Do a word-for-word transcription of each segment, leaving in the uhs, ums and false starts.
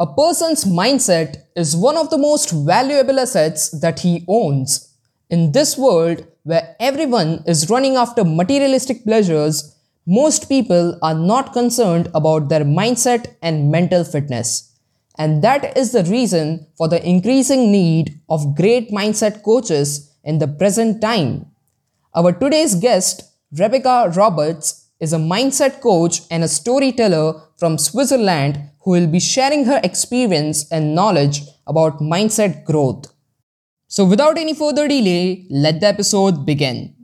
A person's mindset is one of the most valuable assets that he owns. In this world where everyone is running after materialistic pleasures, most people are not concerned about their mindset and mental fitness. And that is the reason for the increasing need of great mindset coaches in the present time. Our today's guest, Rebecca Roberts, is a mindset coach and a storyteller from Switzerland who will be sharing her experience and knowledge about mindset growth. So without any further delay, let the episode begin.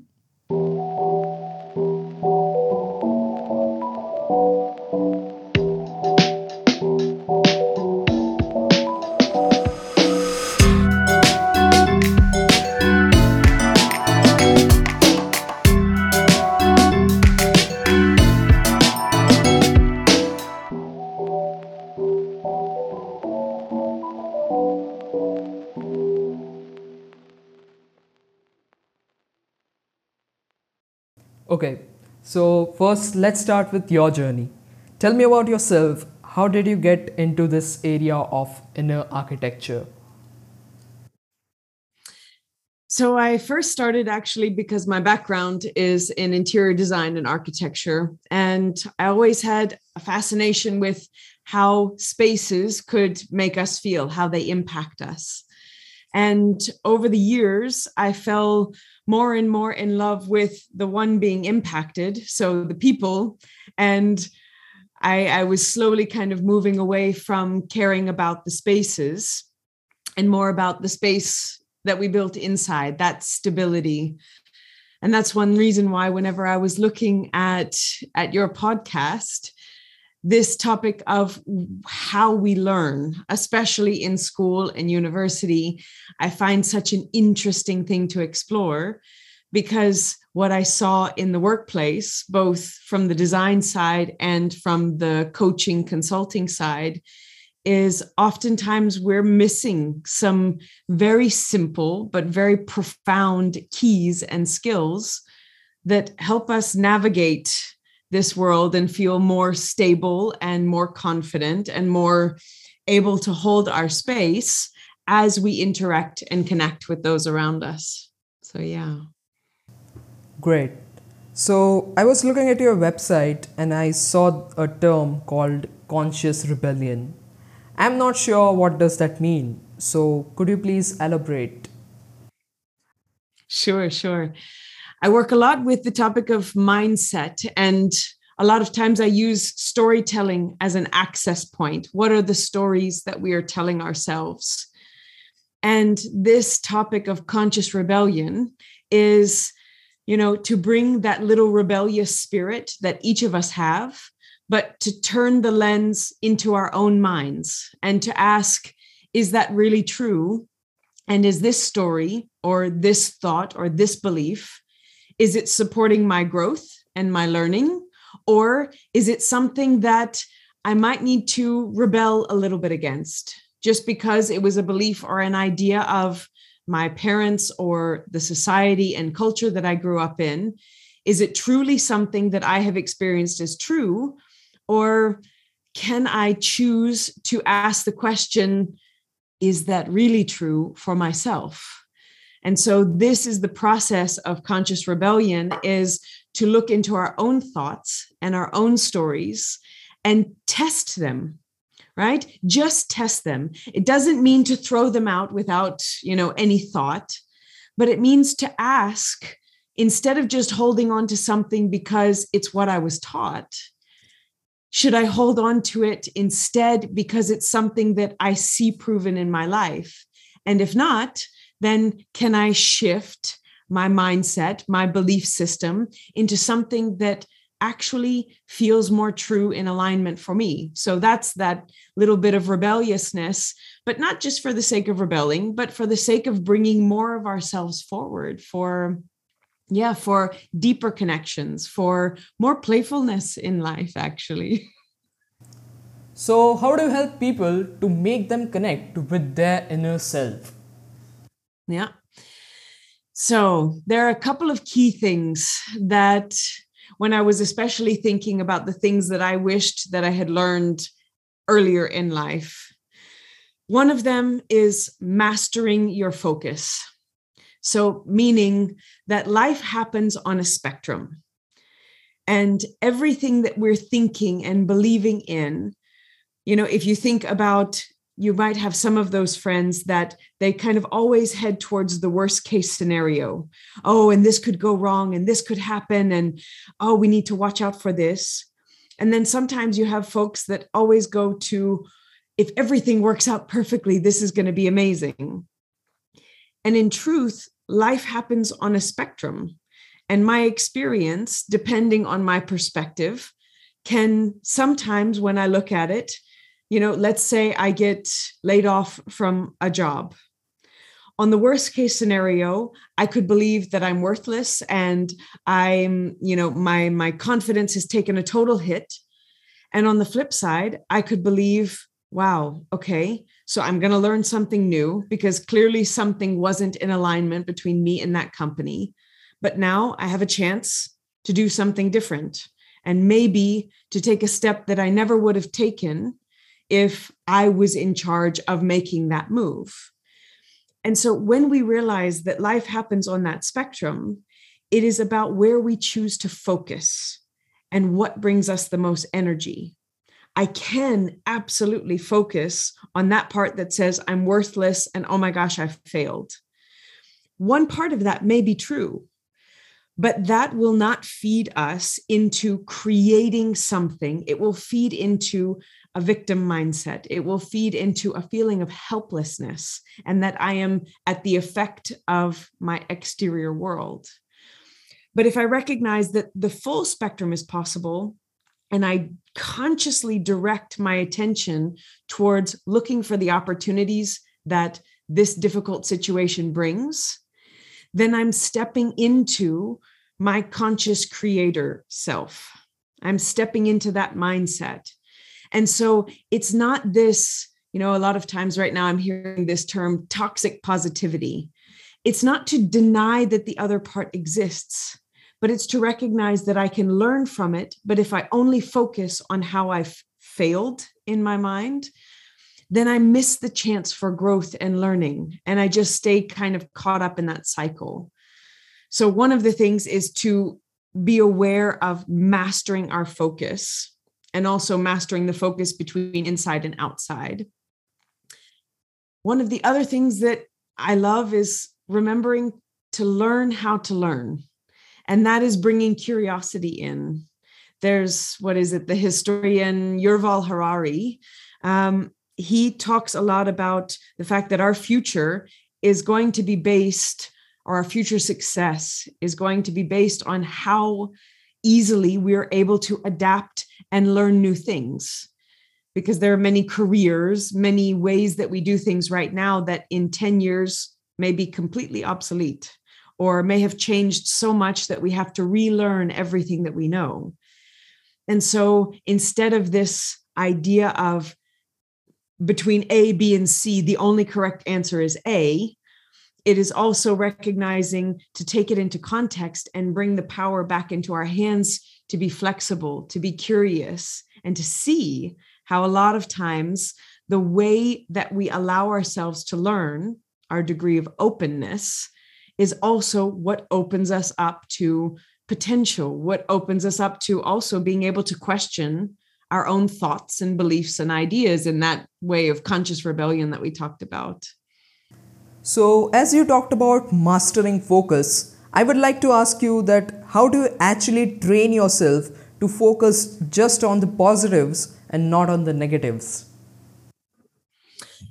Okay, so first let's start with your journey. Tell me about yourself. How did you get into this area of inner architecture? So I first started actually because my background is in interior design and architecture. And I always had a fascination with how spaces could make us feel, how they impact us. And over the years, I fell more and more in love with the one being impacted, so the people. And I, I was slowly kind of moving away from caring about the spaces and more about the space that we built inside, that stability. And that's one reason why whenever I was looking at, at your podcast, this topic of how we learn, especially in school and university, I find such an interesting thing to explore, because what I saw in the workplace, both from the design side and from the coaching consulting side, is oftentimes we're missing some very simple but very profound keys and skills that help us navigate this world and feel more stable and more confident and more able to hold our space as we interact and connect with those around us. So, yeah. Great. So I was looking at your website and I saw a term called conscious rebellion. I'm not sure what does that mean. So could you please elaborate? Sure, sure. I work a lot with the topic of mindset, and a lot of times I use storytelling as an access point. What are the stories that we are telling ourselves? And this topic of conscious rebellion is, you know, to bring that little rebellious spirit that each of us have, but to turn the lens into our own minds and to ask, is that really true? And is this story or this thought or this belief, is it supporting my growth and my learning, or is it something that I might need to rebel a little bit against just because it was a belief or an idea of my parents or the society and culture that I grew up in? Is it truly something that I have experienced as true, or can I choose to ask the question, is that really true for myself? And so this is the process of conscious rebellion, is to look into our own thoughts and our own stories and test them, right? Just test them. It doesn't mean to throw them out without, you know, any thought, but it means to ask, instead of just holding on to something because it's what I was taught, should I hold on to it instead because it's something that I see proven in my life? And if not, then can I shift my mindset, my belief system into something that actually feels more true in alignment for me? So that's that little bit of rebelliousness, but not just for the sake of rebelling, but for the sake of bringing more of ourselves forward for, yeah, for deeper connections, for more playfulness in life, actually. So how do you help people to make them connect with their inner self? Yeah. So there are a couple of key things that when I was especially thinking about the things that I wished that I had learned earlier in life, One of them is mastering your focus. So meaning that life happens on a spectrum, and everything that we're thinking and believing in, you know, if you think about, you might have some of those friends that they kind of always head towards the worst case scenario. Oh, and this could go wrong, and this could happen, and oh, we need to watch out for this. And then sometimes you have folks that always go to, if everything works out perfectly, this is going to be amazing. And in truth, life happens on a spectrum. And my experience, depending on my perspective, can sometimes, when I look at it, you know, let's say I get laid off from a job. On the worst case scenario, I could believe that I'm worthless and I'm, you know, my, my confidence has taken a total hit. And on the flip side, I could believe, wow, okay, so I'm going to learn something new because clearly something wasn't in alignment between me and that company. But now I have a chance to do something different and maybe to take a step that I never would have taken if I was in charge of making that move. And so when we realize that life happens on that spectrum, it is about where we choose to focus and what brings us the most energy. I can absolutely focus on that part that says I'm worthless and oh my gosh, I failed. One part of that may be true, but that will not feed us into creating something. It will feed into a victim mindset. It will feed into a feeling of helplessness and that I am at the effect of my exterior world. But if I recognize that the full spectrum is possible, and I consciously direct my attention towards looking for the opportunities that this difficult situation brings, then I'm stepping into my conscious creator self. I'm stepping into that mindset. And so it's not this, you know, a lot of times right now I'm hearing this term toxic positivity. It's not to deny that the other part exists, but it's to recognize that I can learn from it. But if I only focus on how I've failed in my mind, then I miss the chance for growth and learning. And I just stay kind of caught up in that cycle. So one of the things is to be aware of mastering our focus and also mastering the focus between inside and outside. One of the other things that I love is remembering to learn how to learn. And that is bringing curiosity in. There's, what is it, the historian Yuval Harari. Um, he talks a lot about the fact that our future is going to be based, or our future success is going to be based on how easily we are able to adapt and learn new things. Because there are many careers, many ways that we do things right now that in ten years may be completely obsolete or may have changed so much that we have to relearn everything that we know. And so instead of this idea of between A, B, and C, the only correct answer is A, it is also recognizing to take it into context and bring the power back into our hands to be flexible, to be curious, and to see how a lot of times the way that we allow ourselves to learn, our degree of openness, is also what opens us up to potential, what opens us up to also being able to question our own thoughts and beliefs and ideas in that way of conscious rebellion that we talked about. So as you talked about mastering focus, I would like to ask you that how do you actually train yourself to focus just on the positives and not on the negatives?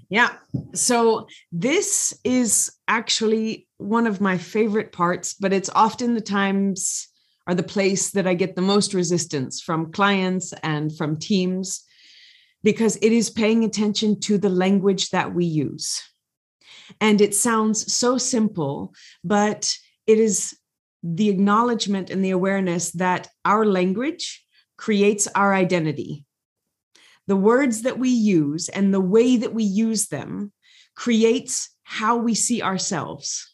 Yeah, so this is actually one of my favorite parts, but it's often the times are the place that I get the most resistance from clients and from teams, because it is paying attention to the language that we use. And it sounds so simple, but it is the acknowledgement and the awareness that our language creates our identity. The words that we use and the way that we use them creates how we see ourselves,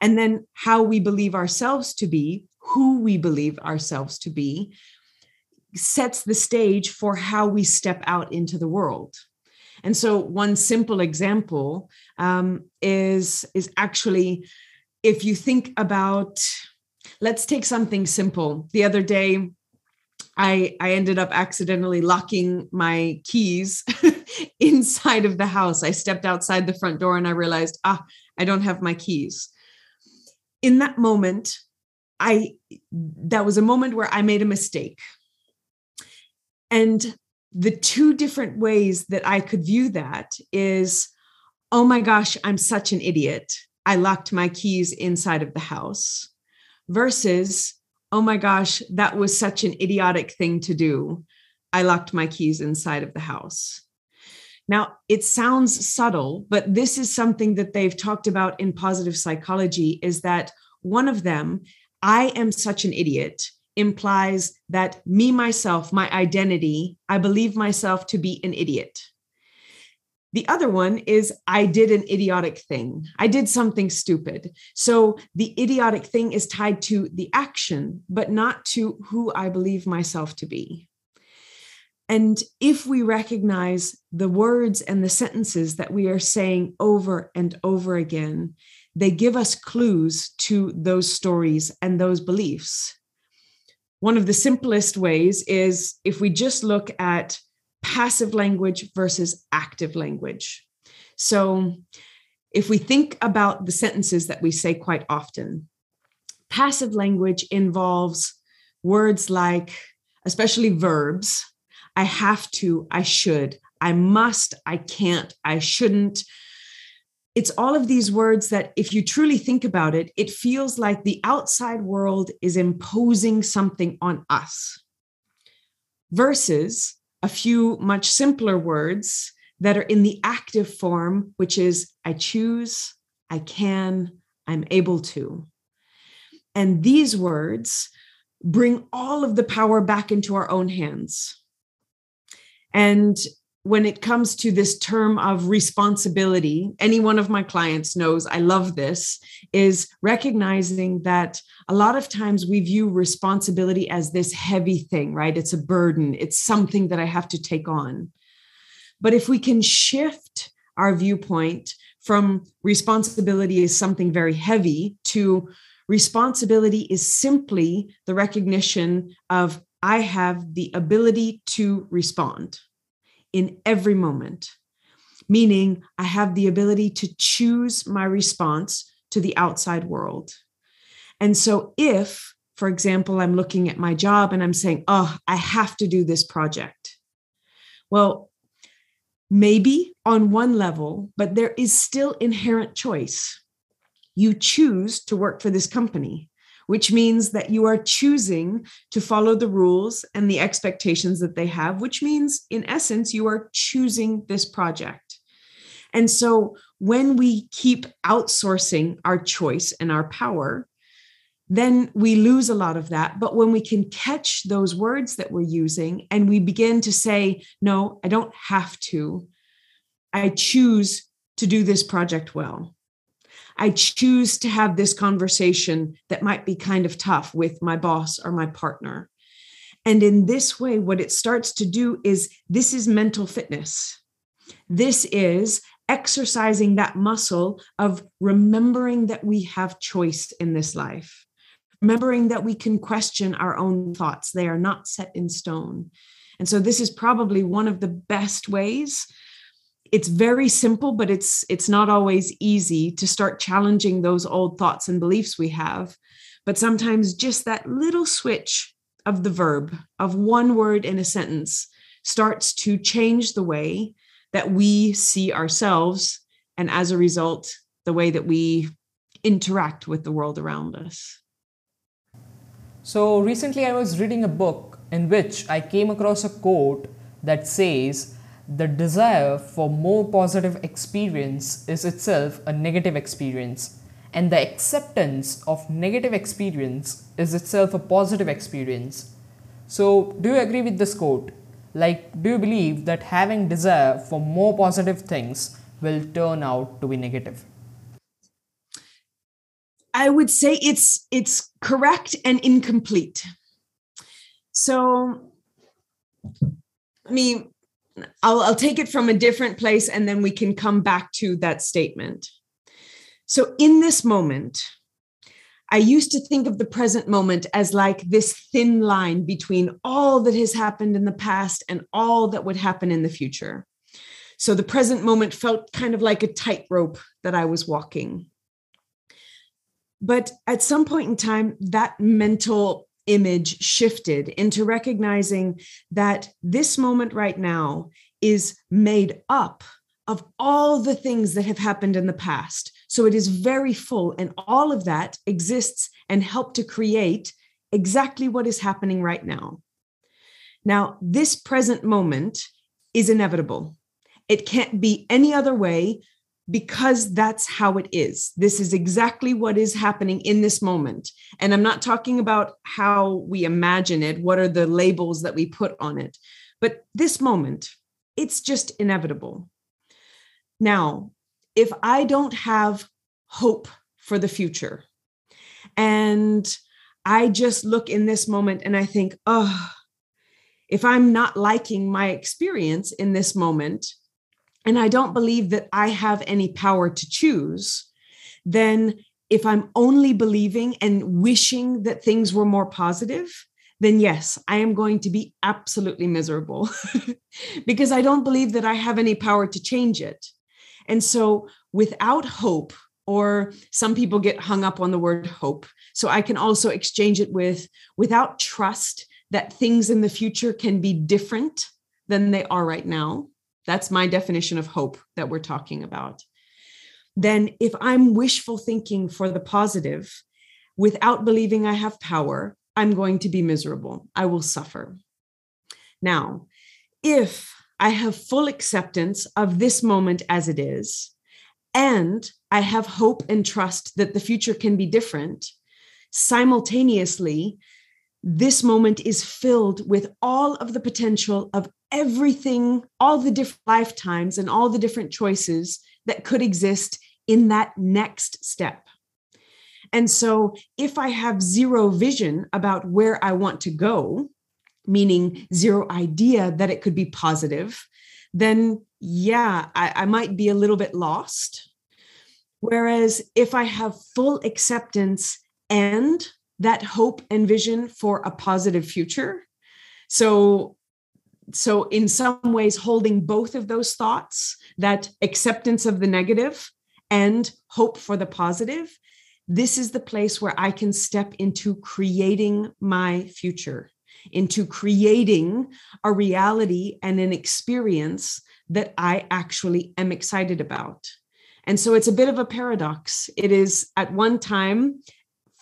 and then how we believe ourselves to be, who we believe ourselves to be, sets the stage for how we step out into the world. And so one simple example um, is, is actually, if you think about, let's take something simple. The other day, I, I ended up accidentally locking my keys inside of the house. I stepped outside the front door and I realized, ah, I don't have my keys. In that moment, I that was a moment where I made a mistake. And the two different ways that I could view that is, oh my gosh, I'm such an idiot. I locked my keys inside of the house, versus, oh my gosh, that was such an idiotic thing to do. I locked my keys inside of the house. Now, it sounds subtle, but this is something that they've talked about in positive psychology, is that one of them, I am such an idiot, implies that me, myself, my identity, I believe myself to be an idiot. The other one is, I did an idiotic thing. I did something stupid. So the idiotic thing is tied to the action, but not to who I believe myself to be. And if we recognize the words and the sentences that we are saying over and over again, they give us clues to those stories and those beliefs. One of the simplest ways is if we just look at passive language versus active language. So if we think about the sentences that we say quite often, passive language involves words like, especially verbs, I have to, I should, I must, I can't, I shouldn't. It's all of these words that, if you truly think about it, it feels like the outside world is imposing something on us, versus a few much simpler words that are in the active form, which is I choose, I can, I'm able to. And these words bring all of the power back into our own hands. And when it comes to this term of responsibility, any one of my clients knows I love this, is recognizing that a lot of times we view responsibility as this heavy thing, right? It's a burden. It's something that I have to take on. But if we can shift our viewpoint from responsibility is something very heavy to responsibility is simply the recognition of I have the ability to respond in every moment, meaning I have the ability to choose my response to the outside world. And so if, for example, I'm looking at my job and I'm saying, oh, I have to do this project. Well, maybe on one level, but there is still inherent choice. You choose to work for this company, which means that you are choosing to follow the rules and the expectations that they have, which means, in essence, you are choosing this project. And so when we keep outsourcing our choice and our power, then we lose a lot of that. But when we can catch those words that we're using and we begin to say, no, I don't have to, I choose to do this project well. I choose to have this conversation that might be kind of tough with my boss or my partner. And in this way, what it starts to do is this is mental fitness. This is exercising that muscle of remembering that we have choice in this life, remembering that we can question our own thoughts. They are not set in stone. And so this is probably one of the best ways. It's very simple, but it's it's not always easy to start challenging those old thoughts and beliefs we have. But sometimes just that little switch of the verb, of one word in a sentence, starts to change the way that we see ourselves, and as a result, the way that we interact with the world around us. So recently I was reading a book in which I came across a quote that says, the desire for more positive experience is itself a negative experience, and the acceptance of negative experience is itself a positive experience. So, do you agree with this quote? Like, do you believe that having desire for more positive things will turn out to be negative? I would say it's it's correct and incomplete. So, I mean, I'll, I'll take it from a different place, and then we can come back to that statement. So in this moment, I used to think of the present moment as like this thin line between all that has happened in the past and all that would happen in the future. So the present moment felt kind of like a tightrope that I was walking. But at some point in time, that mental image shifted into recognizing that this moment right now is made up of all the things that have happened in the past. So it is very full, and all of that exists and helped to create exactly what is happening right now. Now, this present moment is inevitable. It can't be any other way because that's how it is. This is exactly what is happening in this moment. And I'm not talking about how we imagine it, what are the labels that we put on it. But this moment, it's just inevitable. Now, if I don't have hope for the future, and I just look in this moment and I think, oh, if I'm not liking my experience in this moment, and I don't believe that I have any power to choose, then if I'm only believing and wishing that things were more positive, then yes, I am going to be absolutely miserable because I don't believe that I have any power to change it. And so without hope, or some people get hung up on the word hope, so I can also exchange it with without trust that things in the future can be different than they are right now. That's my definition of hope that we're talking about. Then if I'm wishful thinking for the positive, without believing I have power, I'm going to be miserable. I will suffer. Now, if I have full acceptance of this moment as it is, and I have hope and trust that the future can be different, simultaneously, this moment is filled with all of the potential of everything, all the different lifetimes and all the different choices that could exist in that next step. And so if I have zero vision about where I want to go, meaning zero idea that it could be positive, then yeah, I, I might be a little bit lost. Whereas if I have full acceptance and that hope and vision for a positive future, so So in some ways, holding both of those thoughts, that acceptance of the negative and hope for the positive, this is the place where I can step into creating my future, into creating a reality and an experience that I actually am excited about. And so it's a bit of a paradox. It is at one time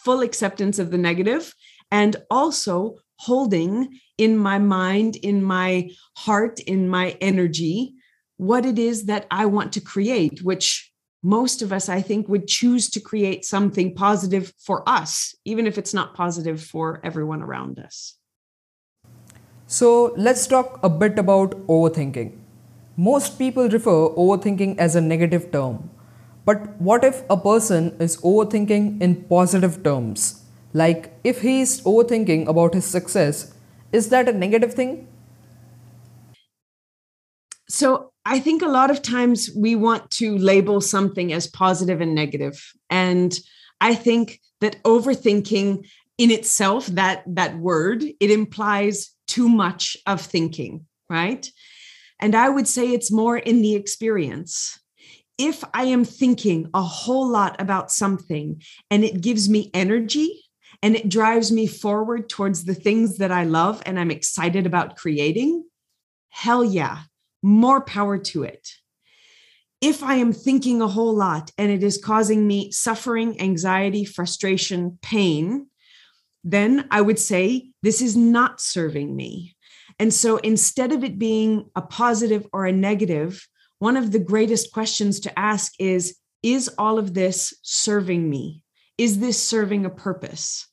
full acceptance of the negative and also holding in my mind, in my heart, in my energy, what it is that I want to create, which most of us, I think, would choose to create something positive for us, even if it's not positive for everyone around us. So let's talk a bit about overthinking. Most people refer to overthinking as a negative term, but what if a person is overthinking in positive terms? Like, if he is overthinking about his success, is that a negative thing? So I think a lot of times we want to label something as positive and negative. And I think that overthinking in itself, that, that word, it implies too much of thinking, right? And I would say it's more in the experience. If I am thinking a whole lot about something and it gives me energy, and it drives me forward towards the things that I love and I'm excited about creating, hell yeah, more power to it. If I am thinking a whole lot and it is causing me suffering, anxiety, frustration, pain, then I would say this is not serving me. And so instead of it being a positive or a negative, one of the greatest questions to ask is, is all of this serving me? Is this serving a purpose?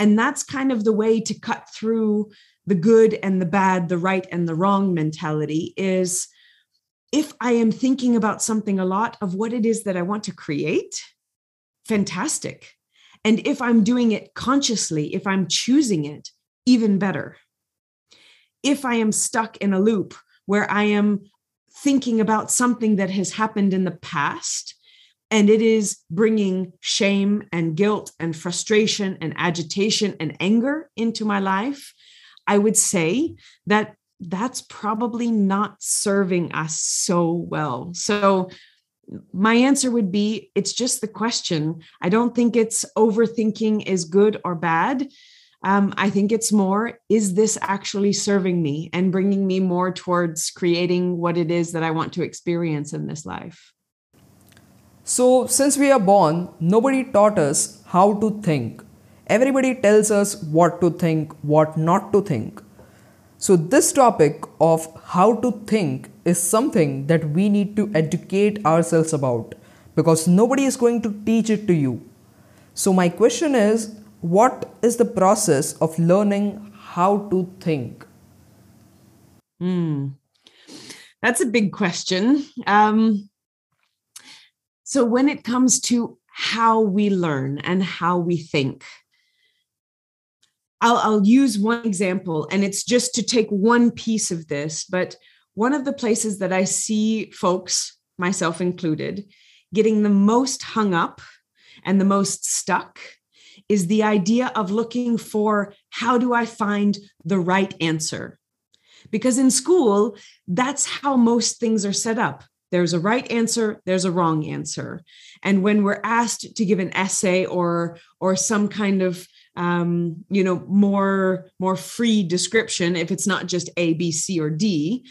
And that's kind of the way to cut through the good and the bad, the right and the wrong mentality is, if I am thinking about something a lot of what it is that I want to create, fantastic. And if I'm doing it consciously, if I'm choosing it, even better. If I am stuck in a loop where I am thinking about something that has happened in the past, and it is bringing shame and guilt and frustration and agitation and anger into my life, I would say that that's probably not serving us so well. So my answer would be, it's just the question. I don't think it's overthinking is good or bad. Um, I think it's more, is this actually serving me and bringing me more towards creating what it is that I want to experience in this life? So since we are born, nobody taught us how to think. Everybody tells us what to think, what not to think. So this topic of how to think is something that we need to educate ourselves about, because nobody is going to teach it to you. So my question is, what is the process of learning how to think? Mm. That's a big question. Um, so when it comes to how we learn and how we think, I'll, I'll use one example, and it's just to take one piece of this, but one of the places that I see folks, myself included, getting the most hung up and the most stuck is the idea of looking for, how do I find the right answer? Because in school, that's how most things are set up. There's a right answer, there's a wrong answer. And when we're asked to give an essay or, or some kind of, um, you know, more, more free description, if it's not just A, B, C, or D,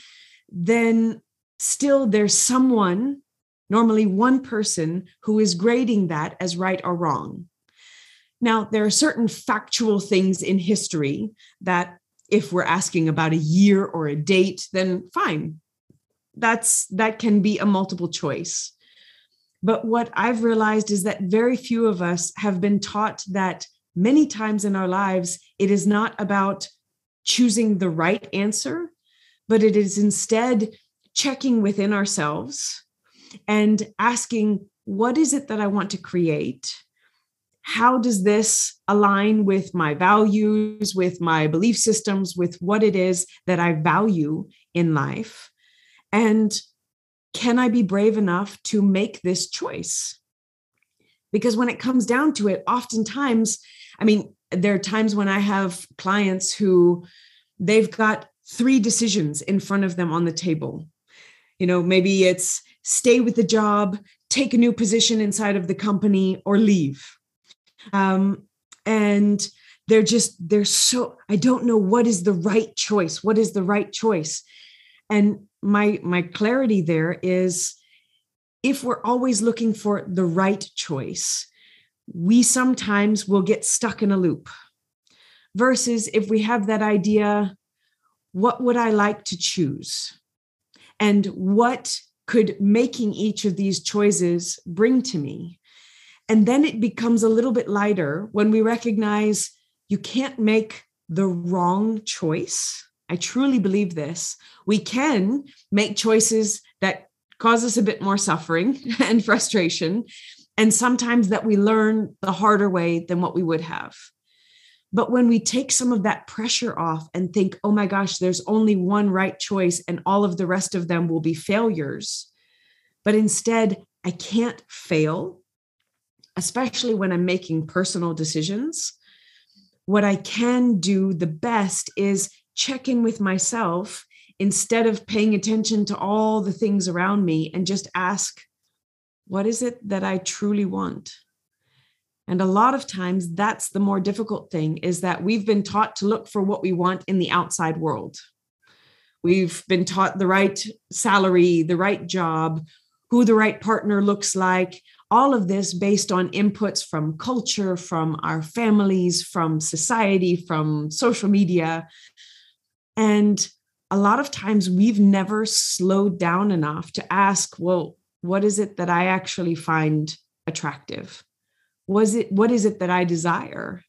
then still there's someone, normally one person, who is grading that as right or wrong. Now, there are certain factual things in history that if we're asking about a year or a date, then fine. That's, that can be a multiple choice. But what I've realized is that very few of us have been taught that many times in our lives, it is not about choosing the right answer, but it is instead checking within ourselves and asking, what is it that I want to create? How does this align with my values, with my belief systems, with what it is that I value in life? And can I be brave enough to make this choice? Because when it comes down to it, oftentimes, I mean, there are times when I have clients who they've got three decisions in front of them on the table. You know, maybe it's stay with the job, take a new position inside of the company, or leave. Um, and they're just, they're so, I don't know what is the right choice. What is the right choice? And my, my clarity there is, if we're always looking for the right choice, we sometimes will get stuck in a loop, versus if we have that idea, what would I like to choose? And what could making each of these choices bring to me? And then it becomes a little bit lighter when we recognize you can't make the wrong choice. I truly believe this. We can make choices that cause us a bit more suffering and frustration, and sometimes that we learn the harder way than what we would have. But when we take some of that pressure off and think, oh my gosh, there's only one right choice and all of the rest of them will be failures, but instead, I can't fail. Especially when I'm making personal decisions, what I can do the best is check in with myself instead of paying attention to all the things around me, and just ask, what is it that I truly want? And a lot of times that's the more difficult thing, is that we've been taught to look for what we want in the outside world. We've been taught the right salary, the right job, who the right partner looks like, all of this based on inputs from culture, from our families, from society, from social media. And a lot of times we've never slowed down enough to ask, well, what is it that I actually find attractive? Was it, what is it that I desire?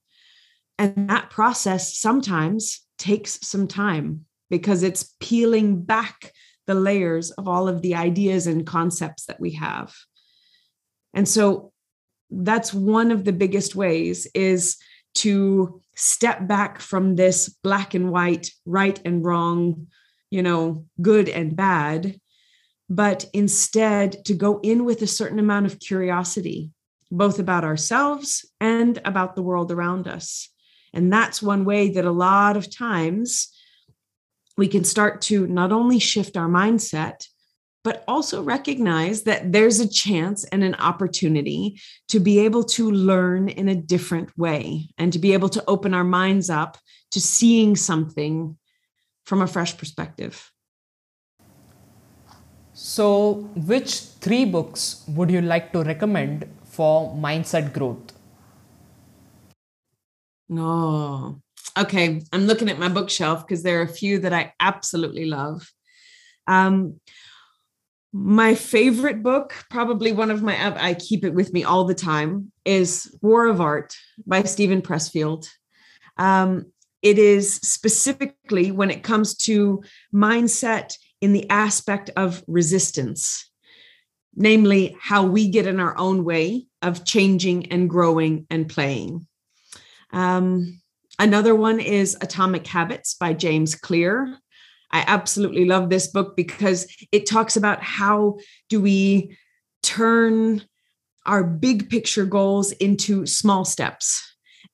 And that process sometimes takes some time, because it's peeling back the layers of all of the ideas and concepts that we have. And so that's one of the biggest ways, is to step back from this black and white, right and wrong, you know, good and bad, but instead to go in with a certain amount of curiosity, both about ourselves and about the world around us. And that's one way that a lot of times we can start to not only shift our mindset, but also recognize that there's a chance and an opportunity to be able to learn in a different way and to be able to open our minds up to seeing something from a fresh perspective. So, which three books would you like to recommend for mindset growth? Oh, okay. I'm looking at my bookshelf because there are a few that I absolutely love. Um, My favorite book, probably one of my, I keep it with me all the time, is War of Art by Stephen Pressfield. Um, it is specifically when it comes to mindset in the aspect of resistance, namely how we get in our own way of changing and growing and playing. Um, another one is Atomic Habits by James Clear. I absolutely love this book because it talks about how do we turn our big picture goals into small steps,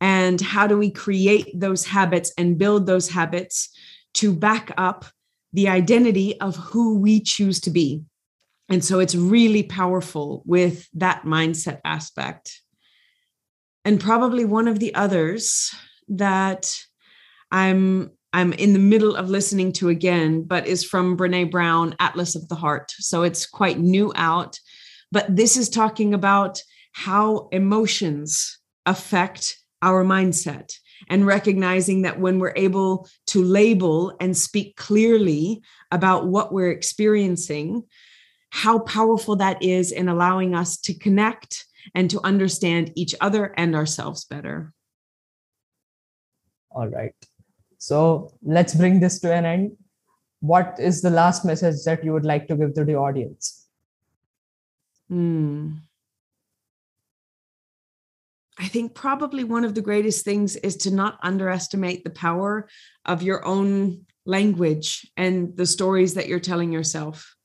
and how do we create those habits and build those habits to back up the identity of who we choose to be. And so it's really powerful with that mindset aspect. And probably one of the others that I'm I'm in the middle of listening to again, but is from Brene Brown, Atlas of the Heart. So it's quite new out, but this is talking about how emotions affect our mindset and recognizing that when we're able to label and speak clearly about what we're experiencing, how powerful that is in allowing us to connect and to understand each other and ourselves better. All right. So let's bring this to an end. What is the last message that you would like to give to the audience? Mm. I think probably one of the greatest things is to not underestimate the power of your own language and the stories that you're telling yourself.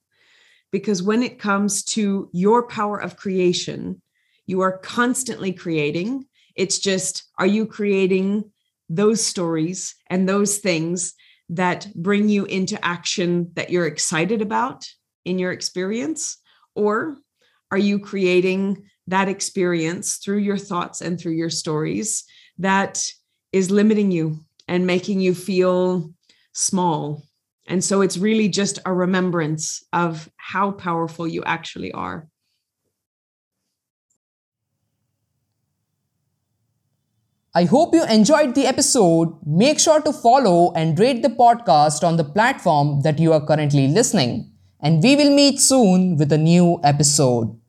Because when it comes to your power of creation, you are constantly creating. It's just, are you creating those stories and those things that bring you into action that you're excited about in your experience? Or are you creating that experience through your thoughts and through your stories that is limiting you and making you feel small? And so it's really just a remembrance of how powerful you actually are. I hope you enjoyed the episode. Make sure to follow and rate the podcast on the platform that you are currently listening. And we will meet soon with a new episode.